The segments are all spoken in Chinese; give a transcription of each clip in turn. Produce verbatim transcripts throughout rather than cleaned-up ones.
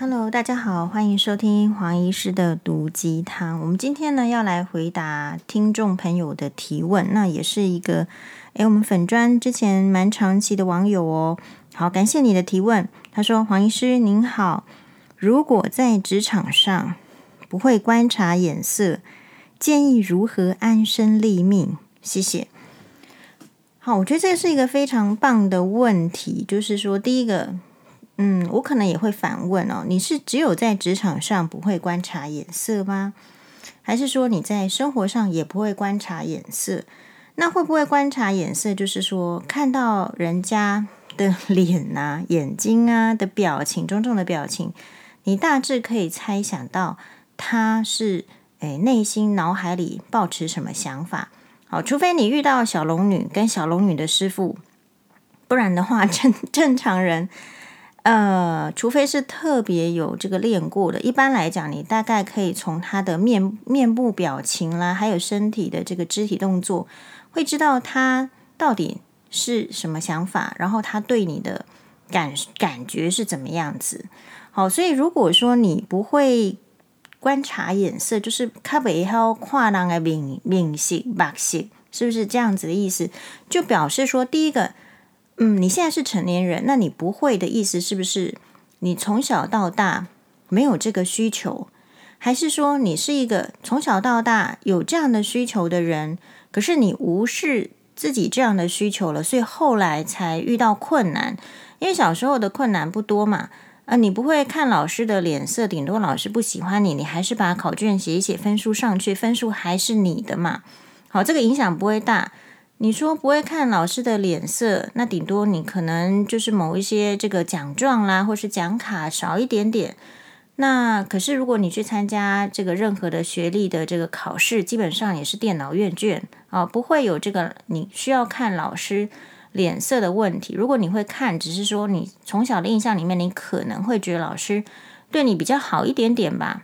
Hello， 大家好，欢迎收听黄医师的毒鸡汤。我们今天呢要来回答听众朋友的提问，那也是一个诶我们粉专之前蛮长期的网友哦。好，感谢你的提问。他说：黄医师您好，如果在职场上不会观察眼色，建议如何安身立命？谢谢。好，我觉得这是一个非常棒的问题，就是说第一个。嗯，我可能也会反问哦，你是只有在职场上不会观察眼色吗？还是说你在生活上也不会观察眼色？那会不会观察眼色，就是说看到人家的脸啊、眼睛啊的表情、种种的表情，你大致可以猜想到他是诶内心脑海里抱持什么想法？好，除非你遇到小龙女跟小龙女的师父，不然的话，正正常人。呃，除非是特别有这个练过的，一般来讲，你大概可以从他的面面部表情啦，还有身体的这个肢体动作，会知道他到底是什么想法，然后他对你的感感觉是怎么样子。好，所以如果说你不会观察眼色，就是较不晓看人的面面色、目色，是不是这样子的意思？就表示说，第一个。嗯，你现在是成年人，那你不会的意思是不是你从小到大没有这个需求，还是说你是一个从小到大有这样的需求的人，可是你无视自己这样的需求了，所以后来才遇到困难？因为小时候的困难不多嘛，呃，你不会看老师的脸色，顶多老师不喜欢你，你还是把考卷写一写，分数上去，分数还是你的嘛。好，这个影响不会大。你说不会看老师的脸色，那顶多你可能就是某一些这个奖状啦，或是奖卡少一点点。那可是如果你去参加这个任何的学历的这个考试，基本上也是电脑阅卷啊、呃，不会有这个你需要看老师脸色的问题。如果你会看，只是说你从小的印象里面，你可能会觉得老师对你比较好一点点吧。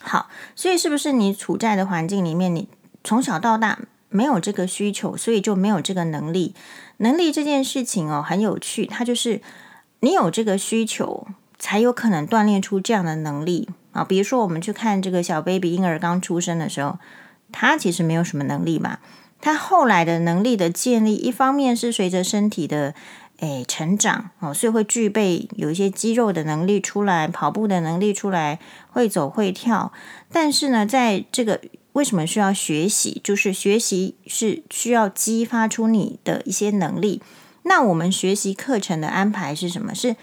好，所以是不是你处在的环境里面，你从小到大没有这个需求，所以就没有这个能力。能力这件事情哦，很有趣，它就是你有这个需求，才有可能锻炼出这样的能力啊。比如说，我们去看这个小 baby 婴儿刚出生的时候，他其实没有什么能力嘛。他后来的能力的建立，一方面是随着身体的诶成长哦，所以会具备有一些肌肉的能力出来，跑步的能力出来，会走会跳。但是呢，在这个为什么需要学习？就是学习是需要激发出你的一些能力。那我们学习课程的安排是什么？是，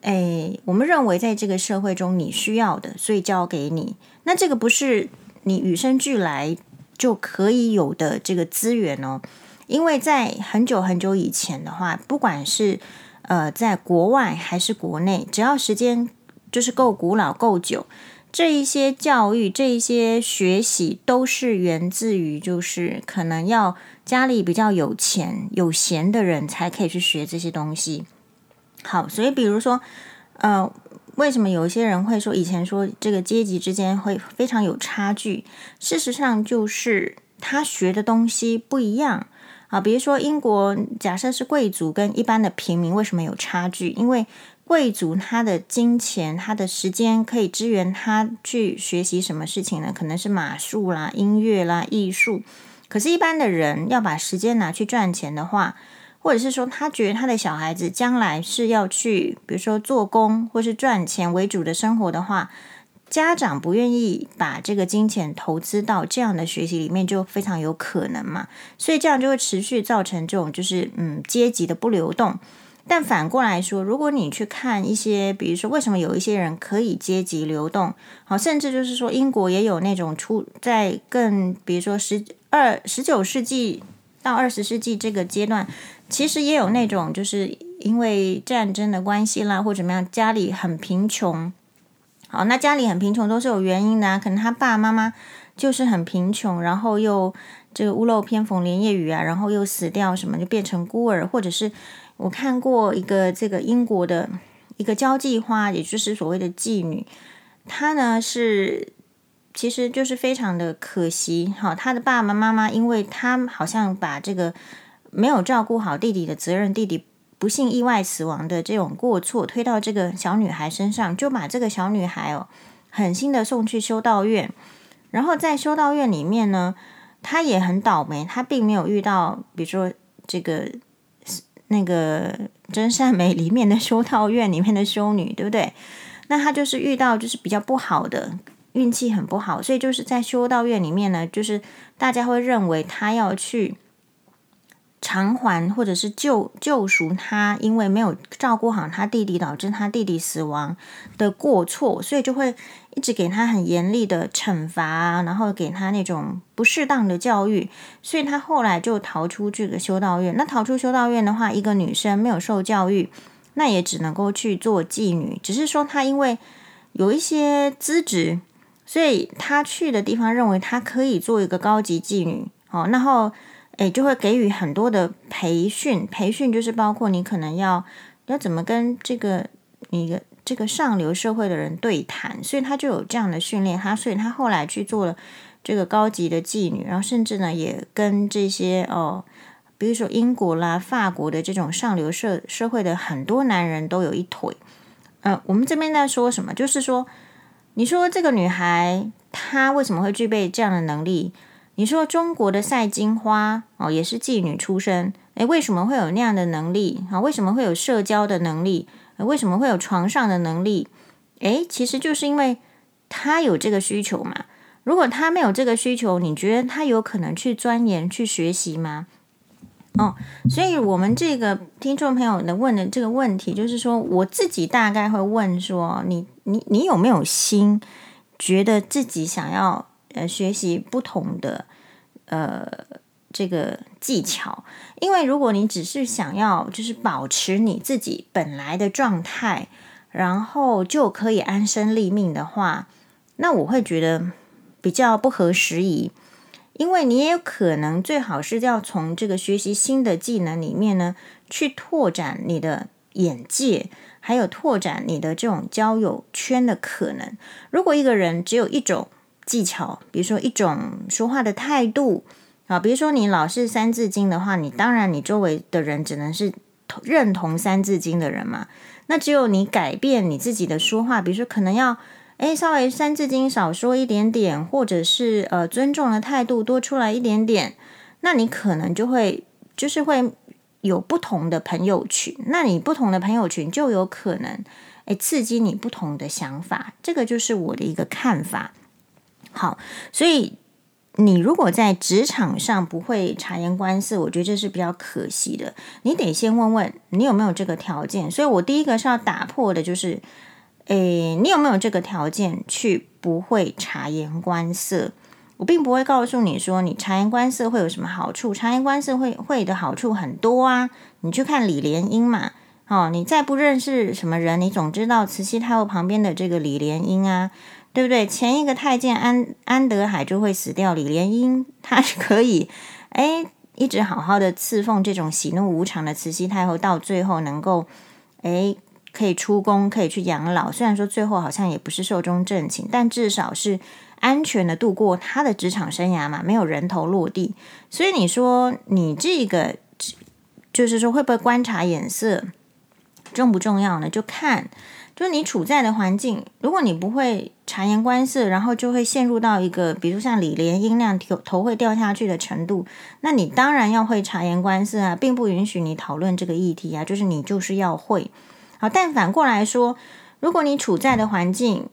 诶，我们认为在这个社会中你需要的，所以教给你。那这个不是你与生俱来就可以有的这个资源哦。因为在很久很久以前的话，不管是呃在国外还是国内，只要时间就是够古老、够久。这一些教育，这一些学习都是源自于就是可能要家里比较有钱有闲的人才可以去学这些东西。好，所以比如说呃，为什么有一些人会说以前说这个阶级之间会非常有差距，事实上就是他学的东西不一样啊。比如说英国假设是贵族跟一般的平民为什么有差距，因为贵族他的金钱他的时间可以支援他去学习什么事情呢？可能是马术啦、音乐啦、艺术。可是一般的人要把时间拿去赚钱的话，或者是说他觉得他的小孩子将来是要去比如说做工或是赚钱为主的生活的话，家长不愿意把这个金钱投资到这样的学习里面，就非常有可能嘛。所以这样就会持续造成这种就是嗯阶级的不流动。但反过来说，如果你去看一些比如说为什么有一些人可以阶级流动，好，甚至就是说英国也有那种出在更比如说十二十九世纪到二十世纪这个阶段，其实也有那种就是因为战争的关系啦或怎么样，家里很贫穷。好，那家里很贫穷都是有原因的啊，可能他爸妈妈就是很贫穷，然后又这个屋漏偏逢连夜雨啊，然后又死掉什么，就变成孤儿。或者是我看过一个这个英国的一个交际花，也就是所谓的妓女，她呢是其实就是非常的可惜。好，她的爸爸妈妈因为她好像把这个没有照顾好弟弟的责任，弟弟不幸意外死亡的这种过错推到这个小女孩身上，就把这个小女孩哦狠心的送去修道院。然后在修道院里面呢，她也很倒霉，她并没有遇到比如说这个那个真善美里面的修道院里面的修女，对不对？那她就是遇到就是比较不好的，运气很不好，所以就是在修道院里面呢，就是大家会认为她要去偿还或者是救救赎他，因为没有照顾好他弟弟，导致他弟弟死亡的过错，所以就会一直给他很严厉的惩罚，然后给他那种不适当的教育，所以他后来就逃出这个修道院。那逃出修道院的话，一个女生没有受教育，那也只能够去做妓女，只是说她因为有一些资质，所以她去的地方认为她可以做一个高级妓女，好，然后诶，就会给予很多的培训，培训就是包括你可能要要怎么跟这个你的这个上流社会的人对谈，所以他就有这样的训练他，所以他后来去做了这个高级的妓女，然后甚至呢也跟这些哦，比如说英国啦、法国的这种上流社社会的很多男人都有一腿。呃，我们这边在说什么？就是说，你说这个女孩她为什么会具备这样的能力？你说中国的赛金花哦，也是妓女出身，诶，为什么会有那样的能力啊？为什么会有社交的能力？为什么会有床上的能力？诶，其实就是因为她有这个需求嘛。如果她没有这个需求，你觉得她有可能去钻研去学习吗？哦，所以我们这个听众朋友的问的这个问题，就是说我自己大概会问说，你你你有没有心觉得自己想要？呃，学习不同的呃这个技巧，因为如果你只是想要就是保持你自己本来的状态，然后就可以安身立命的话，那我会觉得比较不合时宜。因为你也有可能最好是要从这个学习新的技能里面呢，去拓展你的眼界，还有拓展你的这种交友圈的可能。如果一个人只有一种技巧，比如说一种说话的态度啊，比如说你老是三字经的话，你当然你周围的人只能是认同三字经的人嘛。那只有你改变你自己的说话，比如说可能要诶稍微三字经少说一点点，或者是呃尊重的态度多出来一点点，那你可能就会就是会有不同的朋友群，那你不同的朋友群就有可能诶刺激你不同的想法，这个就是我的一个看法。好，所以你如果在职场上不会察言观色，我觉得这是比较可惜的。你得先问问你有没有这个条件。所以我第一个是要打破的就是，诶，你有没有这个条件去不会察言观色？我并不会告诉你说你察言观色会有什么好处，察言观色会会的好处很多啊。你去看李莲英嘛，哦，你再不认识什么人，你总知道慈禧太后旁边的这个李莲英啊。对不对？前一个太监安安德海就会死掉，李莲英她是可以，哎，一直好好的侍奉这种喜怒无常的慈禧太后，到最后能够，哎，可以出宫，可以去养老。虽然说最后好像也不是寿终正寝，但至少是安全的度过她的职场生涯嘛，没有人头落地。所以你说你这个，就是说会不会观察眼色重不重要呢？就看。就是你处在的环境，如果你不会察言观色，然后就会陷入到一个比如像李莲英那样头会掉下去的程度，那你当然要会察言观色啊，并不允许你讨论这个议题啊，就是你就是要会。好，但反过来说，如果你处在的环境，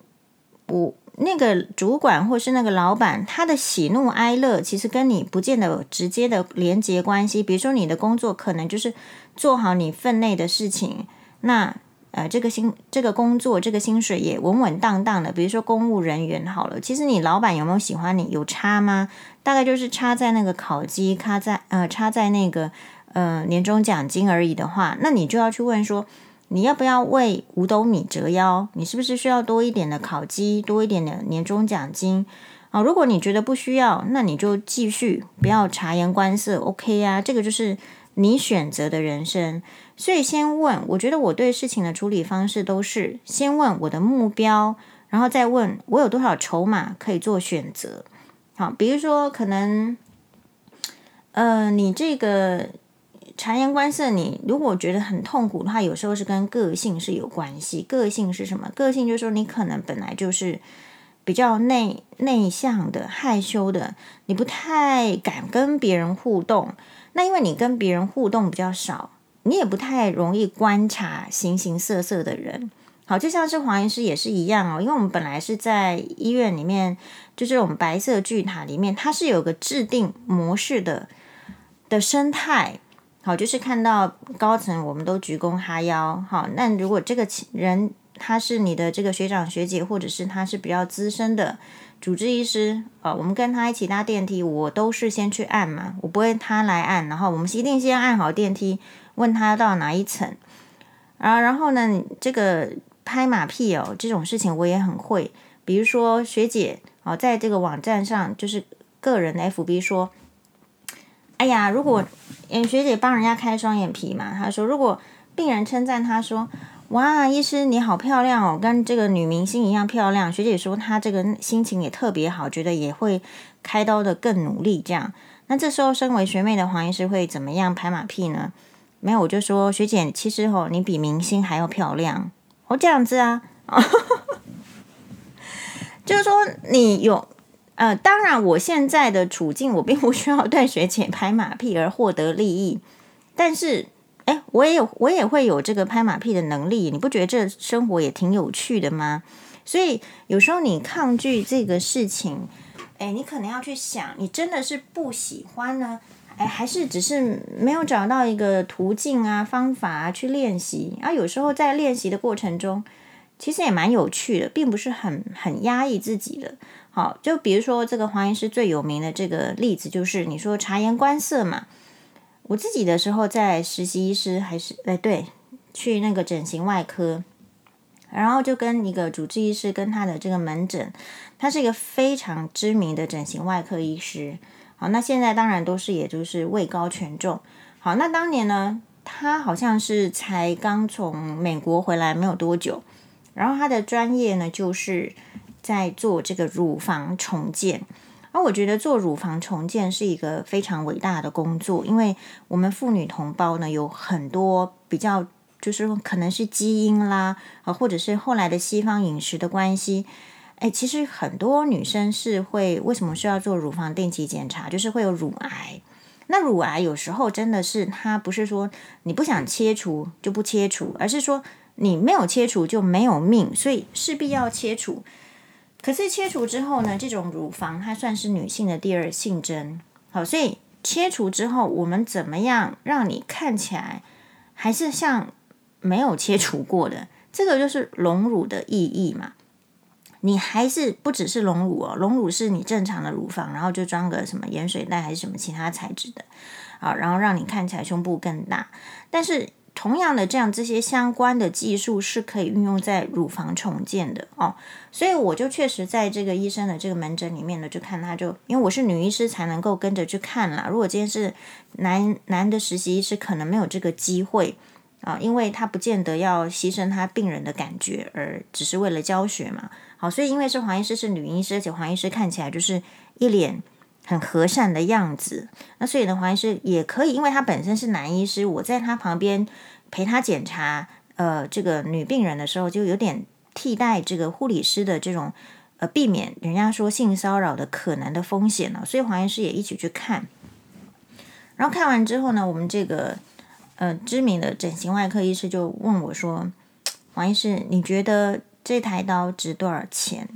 我那个主管或是那个老板，他的喜怒哀乐其实跟你不见得有直接的连结关系。比如说你的工作可能就是做好你分内的事情，那呃，这个薪这个工作这个薪水也稳稳当当的，比如说公务人员好了，其实你老板有没有喜欢你有差吗？大概就是差在那个考绩，差在呃差在那个呃年终奖金而已的话，那你就要去问说，你要不要为五斗米折腰？你是不是需要多一点的考绩，多一点的年终奖金啊、呃？如果你觉得不需要，那你就继续不要察言观色 ，OK 啊，这个就是你选择的人生。所以先问，我觉得我对事情的处理方式都是先问我的目标，然后再问我有多少筹码可以做选择。好，比如说可能，呃，你这个察言观色，你如果觉得很痛苦的话，有时候是跟个性是有关系。个性是什么？个性就是说你可能本来就是比较内内向的、害羞的，你不太敢跟别人互动。那因为你跟别人互动比较少，你也不太容易观察形形色色的人。好，就像是黄医师也是一样哦，因为我们本来是在医院里面，就是我们白色巨塔里面，它是有个制定模式的的生态。好，就是看到高层我们都鞠躬哈腰。好，那如果这个人他是你的这个学长学姐，或者是他是比较资深的主治医师，呃，我们跟他一起搭电梯，我都是先去按嘛，我不会他来按，然后我们一定先按好电梯，问他到哪一层啊，然后呢，这个。拍马屁哦，这种事情我也很会。比如说学姐哦，在这个网站上就是个人的 F B 说，哎呀，如果学姐帮人家开双眼皮嘛，她说如果病人称赞她说，哇，医师你好漂亮哦，跟这个女明星一样漂亮。学姐说她这个心情也特别好，觉得也会开刀的更努力这样。那这时候身为学妹的黄医师会怎么样拍马屁呢？没有，我就说学姐其实哦，你比明星还要漂亮。哦，这样子啊，就是说你有呃，当然我现在的处境，我并不需要对学姐拍马屁而获得利益，但是哎，我也我也会有这个拍马屁的能力，你不觉得这生活也挺有趣的吗？所以有时候你抗拒这个事情，哎，你可能要去想，你真的是不喜欢呢？哎，还是只是没有找到一个途径啊、方法啊去练习啊。有时候在练习的过程中，其实也蛮有趣的，并不是很很压抑自己的。好，就比如说这个黄医师最有名的这个例子，就是你说察言观色嘛。我自己的时候在实习医师还是哎对，去那个整形外科，然后就跟一个主治医师跟他的这个门诊，他是一个非常知名的整形外科医师。好，那现在当然都是也就是位高权重。好，那当年呢，他好像是才刚从美国回来没有多久，然后他的专业呢就是在做这个乳房重建。而我觉得做乳房重建是一个非常伟大的工作，因为我们妇女同胞呢有很多比较就是可能是基因啦，或者是后来的西方饮食的关系。哎，其实很多女生是会为什么需要做乳房定期检查，就是会有乳癌。那乳癌有时候真的是它不是说你不想切除就不切除，而是说你没有切除就没有命，所以势必要切除。可是切除之后呢，这种乳房它算是女性的第二性征。好，所以切除之后我们怎么样让你看起来还是像没有切除过的，这个就是隆乳的意义嘛。你还是不只是隆乳哦，隆乳是你正常的乳房，然后就装个什么盐水袋还是什么其他材质的啊，然后让你看起来胸部更大。但是同样的，这样这些相关的技术是可以运用在乳房重建的哦。所以我就确实在这个医生的这个门诊里面呢，就看他就因为我是女医师才能够跟着去看啦，如果今天是男男的实习医师，可能没有这个机会啊，因为他不见得要牺牲他病人的感觉，而只是为了教学嘛。好，所以因为是黄医师是女医师，而且黄医师看起来就是一脸很和善的样子，那所以呢，黄医师也可以，因为他本身是男医师，我在他旁边陪他检查呃这个女病人的时候，就有点替代这个护理师的这种呃避免人家说性骚扰的可能的风险了、哦，所以黄医师也一起去看。然后看完之后呢，我们这个呃知名的整形外科医师就问我说：“黄医师，你觉得？”这台刀值多少钱？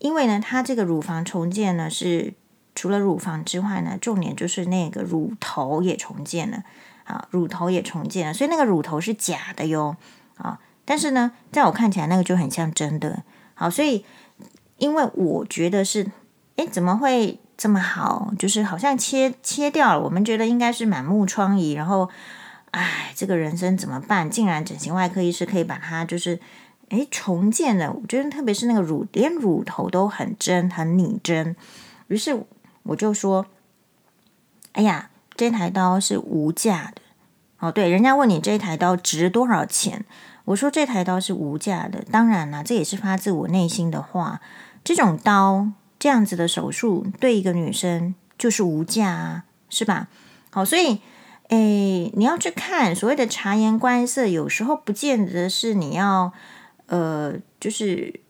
因为呢，它这个乳房重建呢是除了乳房之外呢，重点就是那个乳头也重建了啊，乳头也重建了，所以那个乳头是假的哟啊。但是呢，在我看起来那个就很像真的。好，所以因为我觉得是，哎，怎么会这么好？就是好像切切掉了，我们觉得应该是满目疮痍，然后，哎，这个人生怎么办？竟然整形外科医师可以把它就是。诶，重建的，我觉得特别是那个乳，连乳头都很真，很拟真。于是我就说：“哎呀，这台刀是无价的。”哦，对，人家问你这台刀值多少钱，我说这台刀是无价的。当然啦，这也是发自我内心的话。这种刀，这样子的手术，对一个女生就是无价啊，是吧？好，所以。诶，你要去看所谓的察言观色，有时候不见得是你要呃，就是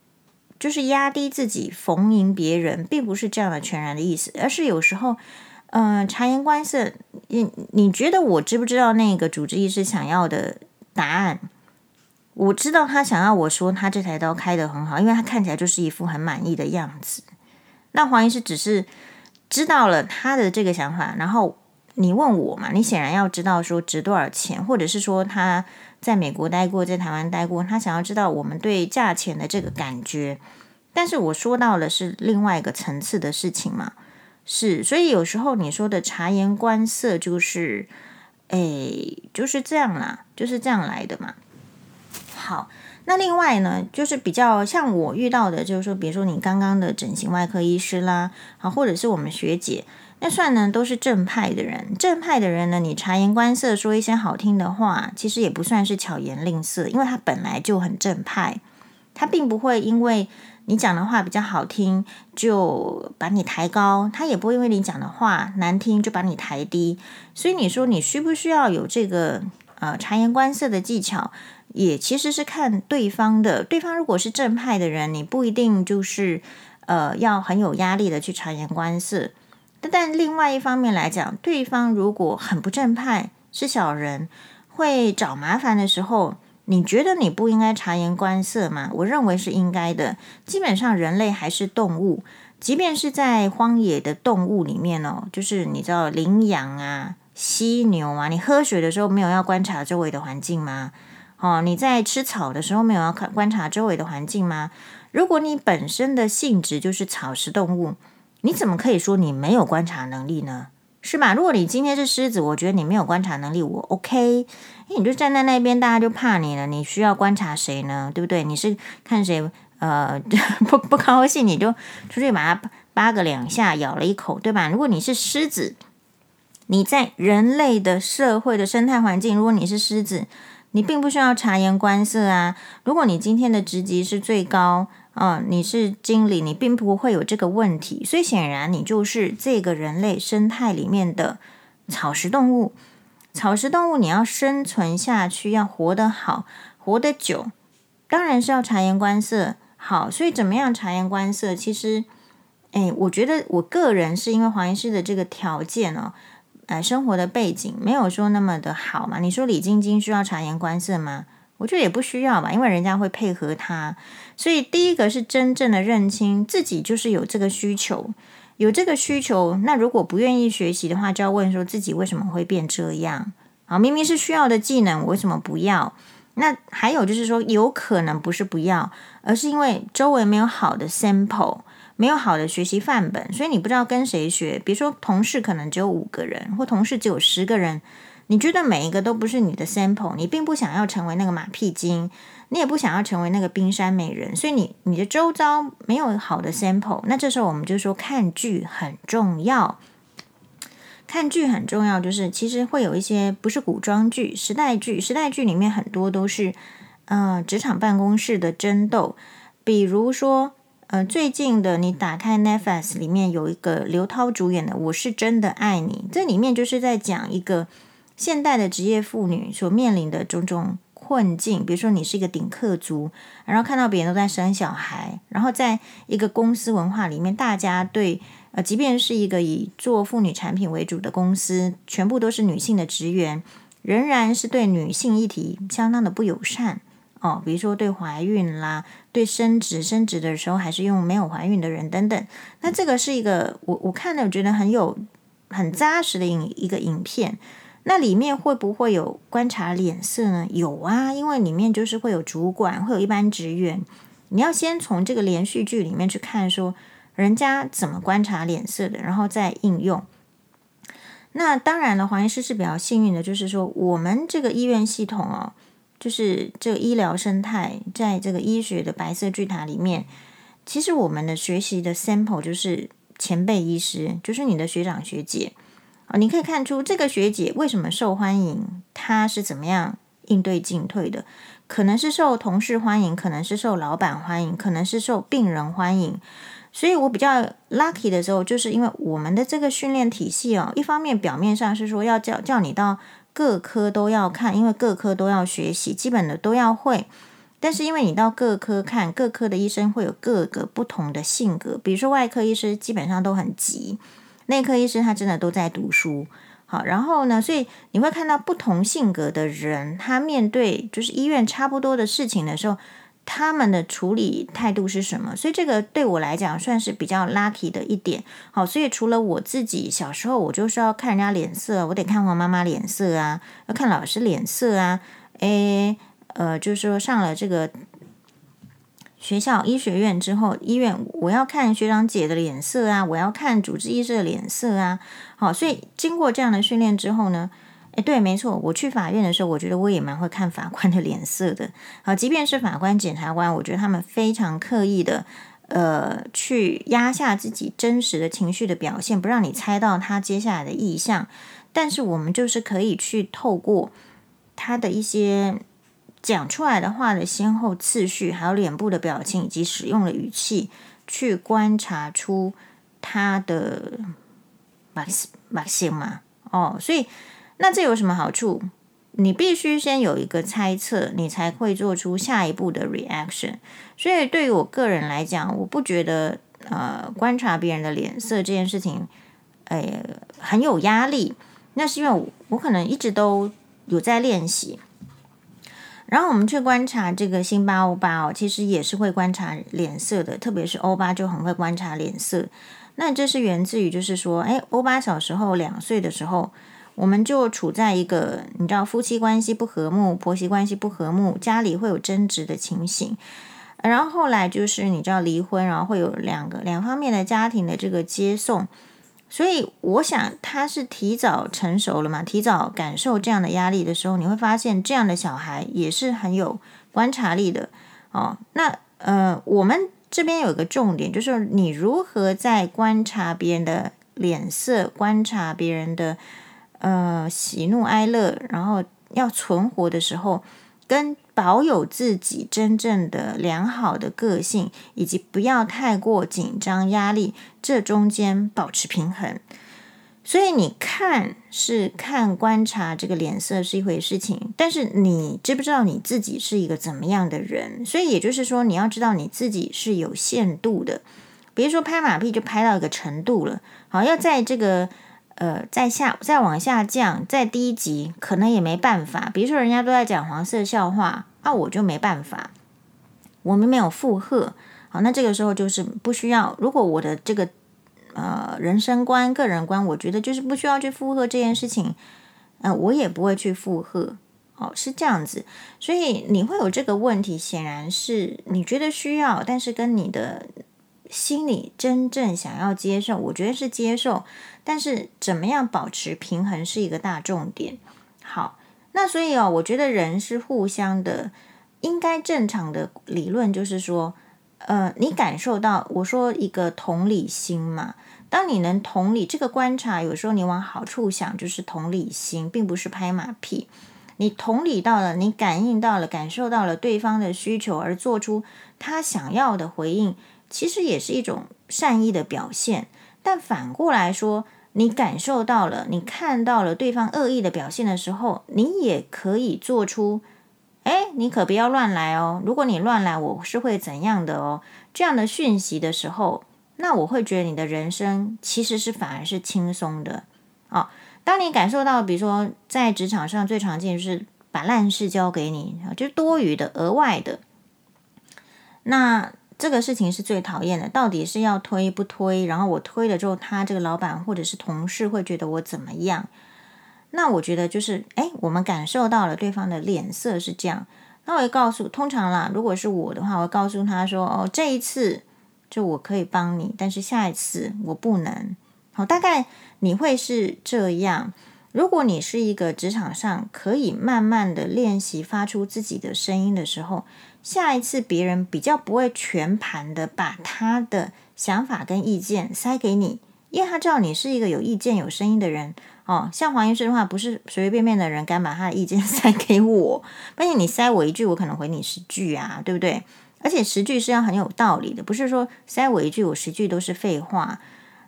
就是压低自己逢迎别人，并不是这样的全然的意思，而是有时候嗯、呃，察言观色，你你觉得我知不知道那个主治医师想要的答案？我知道他想要我说他这台刀开得很好，因为他看起来就是一副很满意的样子。那黄医师只是知道了他的这个想法，然后你问我嘛，你显然要知道说值多少钱，或者是说他在美国待过，在台湾待过，他想要知道我们对价钱的这个感觉。但是我说到了是另外一个层次的事情嘛，是，所以有时候你说的察言观色就是，诶，就是这样啦，就是这样来的嘛。好，那另外呢，就是比较像我遇到的，就是说，比如说你刚刚的整形外科医师啦，啊，或者是我们学姐，那算呢都是正派的人。正派的人呢，你察言观色，说一些好听的话，其实也不算是巧言令色，因为他本来就很正派，他并不会因为你讲的话比较好听就把你抬高，他也不会因为你讲的话难听就把你抬低。所以你说你需不需要有这个呃察言观色的技巧？也其实是看对方的，对方如果是正派的人，你不一定就是呃要很有压力的去察言观色。但另外一方面来讲，对方如果很不正派，是小人，会找麻烦的时候，你觉得你不应该察言观色吗？我认为是应该的。基本上人类还是动物，即便是在荒野的动物里面哦，就是你知道羚羊啊、犀牛啊，你喝水的时候没有要观察周围的环境吗？哦，你在吃草的时候没有要看观察周围的环境吗？如果你本身的性质就是草食动物，你怎么可以说你没有观察能力呢？是吧？如果你今天是狮子，我觉得你没有观察能力，我 OK， 你就站在那边，大家就怕你了，你需要观察谁呢？对不对？你是看谁呃不不高兴，你就出去把它扒个两下，咬了一口，对吧？如果你是狮子，你在人类的社会的生态环境，如果你是狮子，你并不需要察言观色啊。如果你今天的职级是最高，呃、你是经理，你并不会有这个问题。所以显然你就是这个人类生态里面的草食动物。草食动物你要生存下去，要活得好，活得久，当然是要察言观色。好，所以怎么样察言观色？其实，哎，我觉得我个人是因为黄医师的这个条件哦，呃，生活的背景没有说那么的好嘛。你说李晶晶需要察言观色吗？我觉得也不需要吧，因为人家会配合他。所以第一个是真正的认清自己就是有这个需求，有这个需求，那如果不愿意学习的话，就要问说自己为什么会变这样。好，明明是需要的技能，我为什么不要？那还有就是说，有可能不是不要，而是因为周围没有好的 sample，没有好的学习范本，所以你不知道跟谁学。比如说同事可能只有五个人，或同事只有十个人，你觉得每一个都不是你的 sample， 你并不想要成为那个马屁精，你也不想要成为那个冰山美人，所以你你的周遭没有好的 sample。 那这时候我们就说看剧很重要，看剧很重要，就是其实会有一些不是古装剧，时代剧，时代剧里面很多都是呃职场办公室的争斗。比如说呃，最近的你打开 Netflix 里面有一个刘涛主演的《我是真的爱你》，这里面就是在讲一个现代的职业妇女所面临的种种困境。比如说你是一个顶客族，然后看到别人都在生小孩，然后在一个公司文化里面，大家对呃，即便是一个以做妇女产品为主的公司，全部都是女性的职员，仍然是对女性议题相当的不友善。哦，比如说对怀孕啦，对生殖，生殖的时候还是用没有怀孕的人等等。那这个是一个我我看了我觉得很有很扎实的影一个影片。那里面会不会有观察脸色呢？有啊，因为里面就是会有主管，会有一般职员。你要先从这个连续剧里面去看说人家怎么观察脸色的，然后再应用。那当然了，黄医师是比较幸运的，就是说我们这个医院系统哦，就是这个医疗生态，在这个医学的白色巨塔里面，其实我们的学习的 sample 就是前辈医师，就是你的学长学姐。你可以看出这个学姐为什么受欢迎，她是怎么样应对进退的，可能是受同事欢迎，可能是受老板欢迎，可能是受病人欢迎。所以我比较 lucky 的时候，就是因为我们的这个训练体系哦，一方面表面上是说要叫叫你到各科都要看，因为各科都要学习，基本的都要会。但是因为你到各科看，各科的医生会有各个不同的性格，比如说外科医师基本上都很急，内科医师他真的都在读书。好，然后呢，所以你会看到不同性格的人，他面对就是医院差不多的事情的时候，他们的处理态度是什么？所以这个对我来讲算是比较 lucky 的一点。好，所以除了我自己小时候，我就是要看人家脸色，我得看我妈妈脸色啊，要看老师脸色啊。诶，呃，就是说上了这个学校医学院之后，医院我要看学长姐的脸色啊，我要看主治医师的脸色啊。好，所以经过这样的训练之后呢，诶对，没错，我去法院的时候，我觉得我也蛮会看法官的脸色的。好，即便是法官、检察官，我觉得他们非常刻意的，呃，去压下自己真实的情绪的表现，不让你猜到他接下来的意向。但是我们就是可以去透过他的一些讲出来的话的先后次序，还有脸部的表情以及使用的语气，去观察出他的马性嘛。哦，所以。那这有什么好处？你必须先有一个猜测，你才会做出下一步的 reaction。所以对于我个人来讲，我不觉得呃观察别人的脸色这件事情，呃很有压力。那是因为 我, 我可能一直都有在练习。然后我们去观察这个辛巴欧巴哦，其实也是会观察脸色的，特别是欧巴就很会观察脸色。那这是源自于就是说，哎，欧巴小时候两岁的时候。我们就处在一个你知道夫妻关系不和睦，婆媳关系不和睦，家里会有争执的情形，然后后来就是你知道离婚，然后会有两个两方面的家庭的这个接送，所以我想他是提早成熟了嘛，提早感受这样的压力的时候，你会发现这样的小孩也是很有观察力的哦。那呃，我们这边有一个重点，就是你如何在观察别人的脸色，观察别人的。呃，喜怒哀乐，然后要存活的时候，跟保有自己真正的良好的个性，以及不要太过紧张压力，这中间保持平衡。所以你看是看观察这个脸色是一回事情，但是你知不知道你自己是一个怎么样的人？所以也就是说，你要知道你自己是有限度的。比如说拍马屁就拍到一个程度了，好，要在这个。呃，再下再往下降，再低级可能也没办法。比如说，人家都在讲黄色笑话啊，我就没办法，我们没有附和。好，那这个时候就是不需要。如果我的这个呃人生观、个人观，我觉得就是不需要去附和这件事情，呃，我也不会去附和。哦，是这样子。所以你会有这个问题，显然是你觉得需要，但是跟你的。心里真正想要接受，我觉得是接受，但是怎么样保持平衡是一个大重点。好，那所以哦，我觉得人是互相的，应该正常的理论就是说，呃，你感受到，我说一个同理心嘛，当你能同理，这个观察有时候你往好处想，就是同理心，并不是拍马屁。你同理到了，你感应到了，感受到了对方的需求，而做出他想要的回应。其实也是一种善意的表现，但反过来说，你感受到了，你看到了对方恶意的表现的时候，你也可以做出，哎，你可不要乱来哦，如果你乱来，我是会怎样的哦，这样的讯息的时候，那我会觉得你的人生其实是反而是轻松的哦。当你感受到，比如说在职场上最常见就是把烂事交给你，就是多余的、额外的，那。这个事情是最讨厌的，到底是要推不推？然后我推了之后，他这个老板或者是同事会觉得我怎么样？那我觉得就是，哎，我们感受到了对方的脸色是这样，那我会告诉，通常啦，如果是我的话，我会告诉他说，哦，这一次就我可以帮你，但是下一次我不能。好，大概你会是这样。如果你是一个职场上可以慢慢的练习发出自己的声音的时候，下一次别人比较不会全盘的把他的想法跟意见塞给你，因为他知道你是一个有意见有声音的人哦。像黄医师的话，不是随随便便的人敢把他的意见塞给我，而且你塞我一句，我可能回你十句啊，对不对？而且十句是要很有道理的，不是说塞我一句我十句都是废话。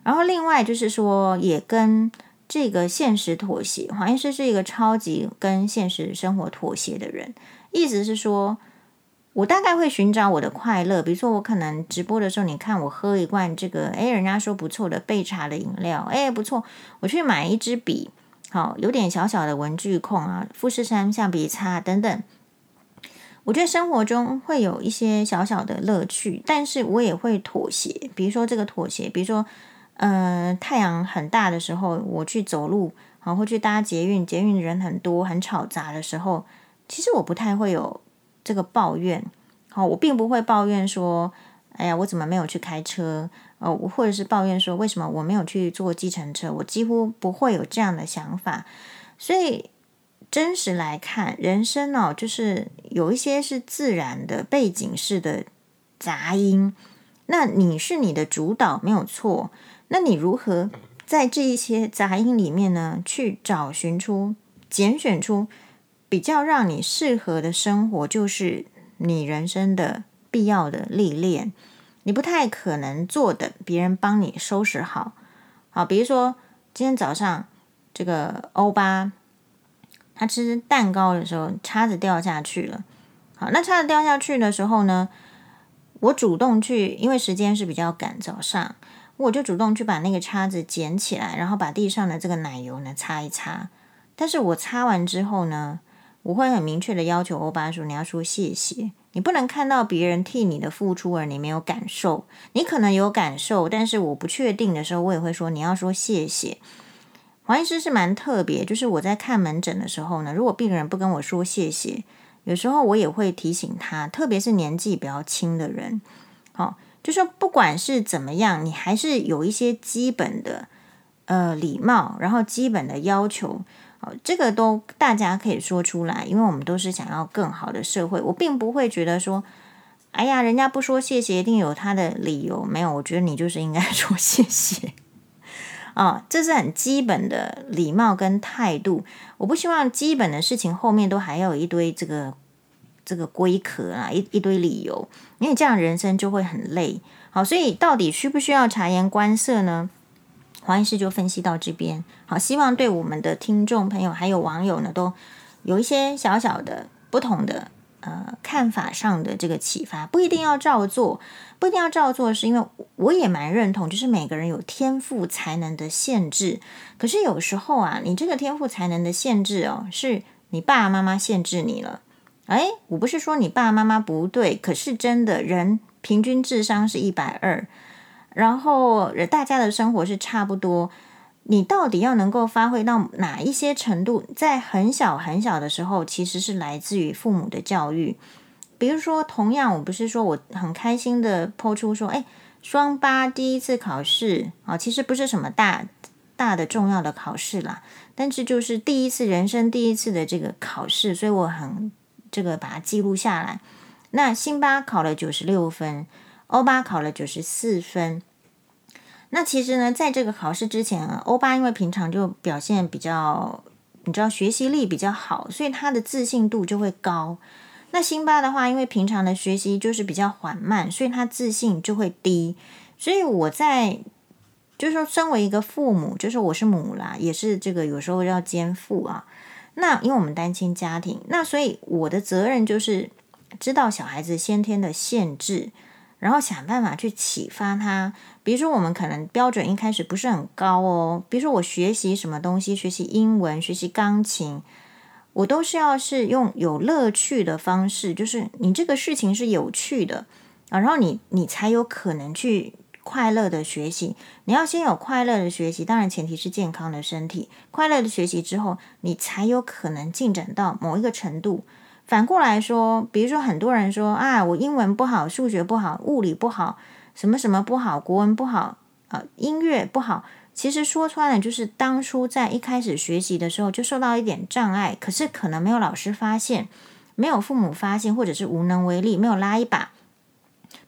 然后另外就是说也跟这个现实妥协，黄医师是一个超级跟现实生活妥协的人，意思是说我大概会寻找我的快乐，比如说我可能直播的时候你看我喝一罐这个诶人家说不错的焙茶的饮料，诶不错，我去买一支笔，好，有点小小的文具控啊，富士山橡皮擦等等，我觉得生活中会有一些小小的乐趣，但是我也会妥协，比如说这个妥协，比如说呃，太阳很大的时候，我去走路，好，或去搭捷运，捷运人很多、很吵杂的时候，其实我不太会有这个抱怨，好，我并不会抱怨说，哎呀，我怎么没有去开车，呃，或者是抱怨说为什么我没有去坐计程车，我几乎不会有这样的想法。所以真实来看，人生哦，就是有一些是自然的背景式的杂音，那你是你的主导，没有错。那你如何在这一些杂音里面呢，去找寻出、拣选出比较让你适合的生活，就是你人生的必要的历练。你不太可能坐等别人帮你收拾好。好，比如说今天早上这个欧巴，他吃蛋糕的时候叉子掉下去了。好，那叉子掉下去的时候呢，我主动去，因为时间是比较赶，早上。我就主动去把那个叉子捡起来，然后把地上的这个奶油呢擦一擦。但是我擦完之后呢，我会很明确的要求欧巴说，你要说谢谢，你不能看到别人替你的付出而你没有感受。你可能有感受，但是我不确定的时候，我也会说你要说谢谢。黄医师是蛮特别，就是我在看门诊的时候呢，如果病人不跟我说谢谢，有时候我也会提醒他，特别是年纪比较轻的人，好、哦。就说不管是怎么样，你还是有一些基本的呃礼貌，然后基本的要求、哦、这个都大家可以说出来，因为我们都是想要更好的社会。我并不会觉得说，哎呀，人家不说谢谢一定有他的理由，没有，我觉得你就是应该说谢谢啊、哦，这是很基本的礼貌跟态度。我不希望基本的事情后面都还有一堆这个。这个龟壳啊，一一堆理由，因为这样人生就会很累。好，所以到底需不需要察言观色呢？黄医师就分析到这边。好，希望对我们的听众朋友还有网友呢，都有一些小小的不同的呃看法上的这个启发。不一定要照做，不一定要照做，是因为我也蛮认同，就是每个人有天赋才能的限制。可是有时候啊，你这个天赋才能的限制哦，是你爸爸妈妈限制你了。哎，我不是说你爸爸妈妈不对，可是真的人平均智商是一百二，然后大家的生活是差不多，你到底要能够发挥到哪一些程度，在很小很小的时候其实是来自于父母的教育。比如说同样，我不是说我很开心的po出说，哎，双八第一次考试啊，其实不是什么大大的重要的考试啦，但是就是第一次，人生第一次的这个考试，所以我很这个把它记录下来。那辛巴考了九十六分，欧巴考了九十四分。那其实呢，在这个考试之前啊，欧巴因为平常就表现比较，你知道学习力比较好，所以他的自信度就会高。那辛巴的话，因为平常的学习就是比较缓慢，所以他自信就会低。所以我在就是说，身为一个父母，就是我是母啦，也是这个有时候要肩负啊。那因为我们单亲家庭，那所以我的责任就是知道小孩子先天的限制，然后想办法去启发他。比如说我们可能标准一开始不是很高哦，比如说我学习什么东西，学习英文，学习钢琴，我都是要是用有乐趣的方式，就是你这个事情是有趣的啊，然后你你才有可能去快乐的学习。你要先有快乐的学习，当然前提是健康的身体。快乐的学习之后，你才有可能进展到某一个程度。反过来说，比如说很多人说啊，我英文不好，数学不好，物理不好，什么什么不好，国文不好，呃，音乐不好。其实说穿了，就是当初在一开始学习的时候就受到一点障碍，可是可能没有老师发现，没有父母发现，或者是无能为力，没有拉一把。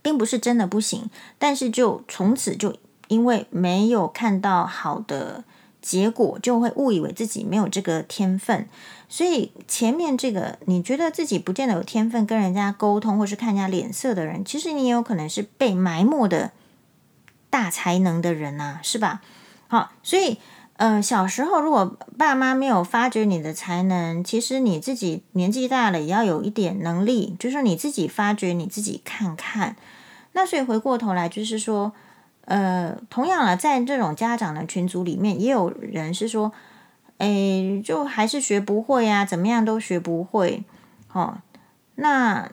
并不是真的不行，但是就从此就因为没有看到好的结果就会误以为自己没有这个天分。所以前面这个你觉得自己不见得有天分跟人家沟通或是看人家脸色的人，其实你也有可能是被埋没的大才能的人啊，是吧？好，所以呃，小时候如果爸妈没有发掘你的才能，其实你自己年纪大了也要有一点能力，就是你自己发掘你自己看看。那所以回过头来就是说，呃，同样了，在这种家长的群组里面，也有人是说，哎，就还是学不会啊，怎么样都学不会。哦，那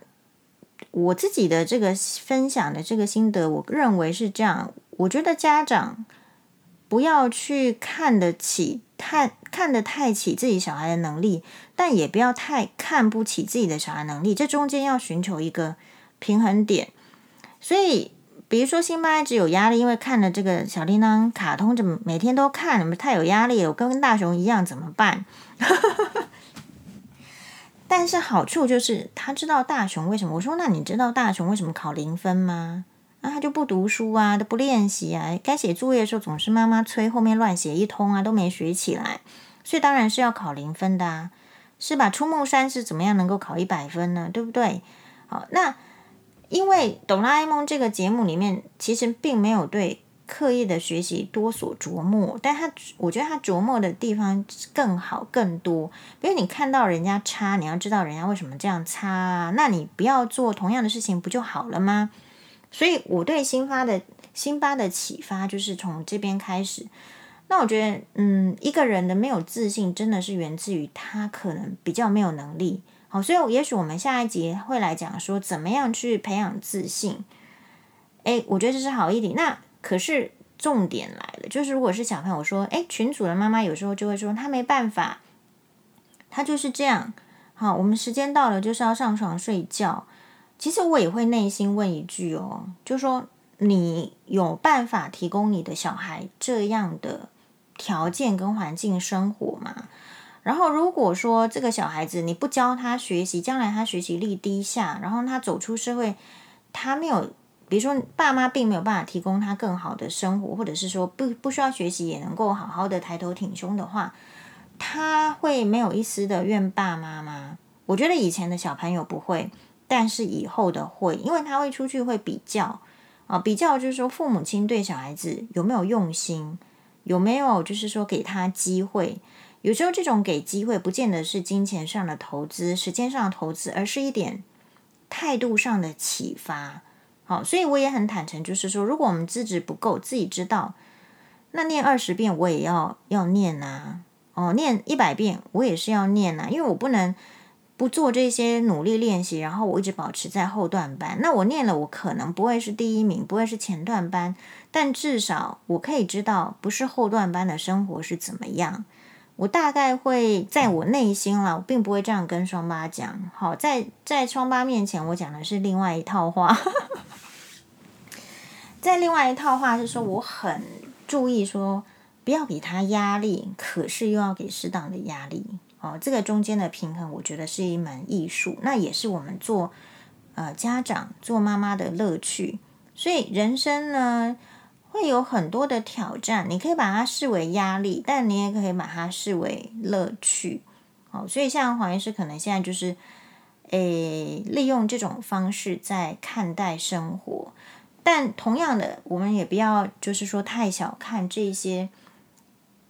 我自己的这个分享的这个心得，我认为是这样，我觉得家长不要去看得起太看得太起自己小孩的能力，但也不要太看不起自己的小孩能力，这中间要寻求一个平衡点。所以比如说辛巴一直有压力，因为看了这个小叮当卡通，怎么每天都看，你们太有压力了，我跟大雄一样怎么办？但是好处就是他知道大雄为什么，我说那你知道大雄为什么考零分吗？啊，他就不读书啊，都不练习啊，该写作业的时候总是妈妈催，后面乱写一通啊，都没学起来，所以当然是要考零分的啊，是吧？出木山是怎么样能够考一百分呢？对不对？好，那因为《哆啦 A 梦》这个节目里面其实并没有对刻意的学习多所琢磨，但他我觉得他琢磨的地方更好更多。比如你看到人家差，你要知道人家为什么这样差啊，那你不要做同样的事情不就好了吗？所以我对辛巴的辛巴的启发就是从这边开始。那我觉得，嗯，一个人的没有自信真的是源自于他可能比较没有能力。好，所以也许我们下一集会来讲说怎么样去培养自信。诶，我觉得这是好一点。那可是重点来了，就是如果是小朋友说，诶，群组的妈妈有时候就会说他没办法，他就是这样。好，我们时间到了就是要上床睡觉。其实我也会内心问一句哦，就说你有办法提供你的小孩这样的条件跟环境生活吗？然后如果说这个小孩子你不教他学习，将来他学习力低下，然后他走出社会，他没有，比如说爸妈并没有办法提供他更好的生活，或者是说不不需要学习也能够好好的抬头挺胸的话，他会没有一丝的怨爸妈吗？我觉得以前的小朋友不会，但是以后的会，因为他会出去会比较啊，比较就是说父母亲对小孩子有没有用心，有没有就是说给他机会。有时候这种给机会不见得是金钱上的投资，时间上的投资，而是一点态度上的启发。好，所以我也很坦诚，就是说如果我们资质不够，自己知道，那念二十遍我也要要念啊，哦，念一百遍我也是要念啊，因为我不能不做这些努力练习，然后我一直保持在后段班。那我念了，我可能不会是第一名，不会是前段班，但至少我可以知道不是后段班的生活是怎么样。我大概会在我内心啦，我并不会这样跟双八讲。好，在在双八面前，我讲的是另外一套话。在另外一套话是说，我很注意说不要给他压力，可是又要给适当的压力。哦，这个中间的平衡，我觉得是一门艺术，那也是我们做呃家长、做妈妈的乐趣。所以人生呢，会有很多的挑战，你可以把它视为压力，但你也可以把它视为乐趣。哦，所以像黄医师可能现在就是，诶，利用这种方式在看待生活。但同样的，我们也不要就是说太小看这些，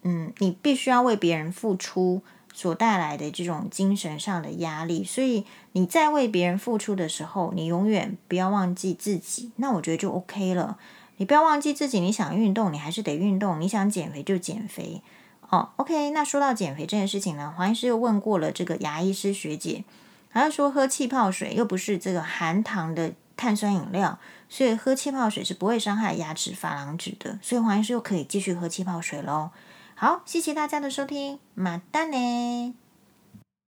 嗯，你必须要为别人付出所带来的这种精神上的压力，所以你在为别人付出的时候，你永远不要忘记自己，那我觉得就 OK 了。你不要忘记自己，你想运动你还是得运动，你想减肥就减肥。哦 OK， 那说到减肥这件事情呢，黄医师又问过了这个牙医师学姐，她说喝气泡水又不是这个含糖的碳酸饮料，所以喝气泡水是不会伤害牙齿珐琅质的，所以黄医师又可以继续喝气泡水咯。好，谢谢大家的收听，马丹呢。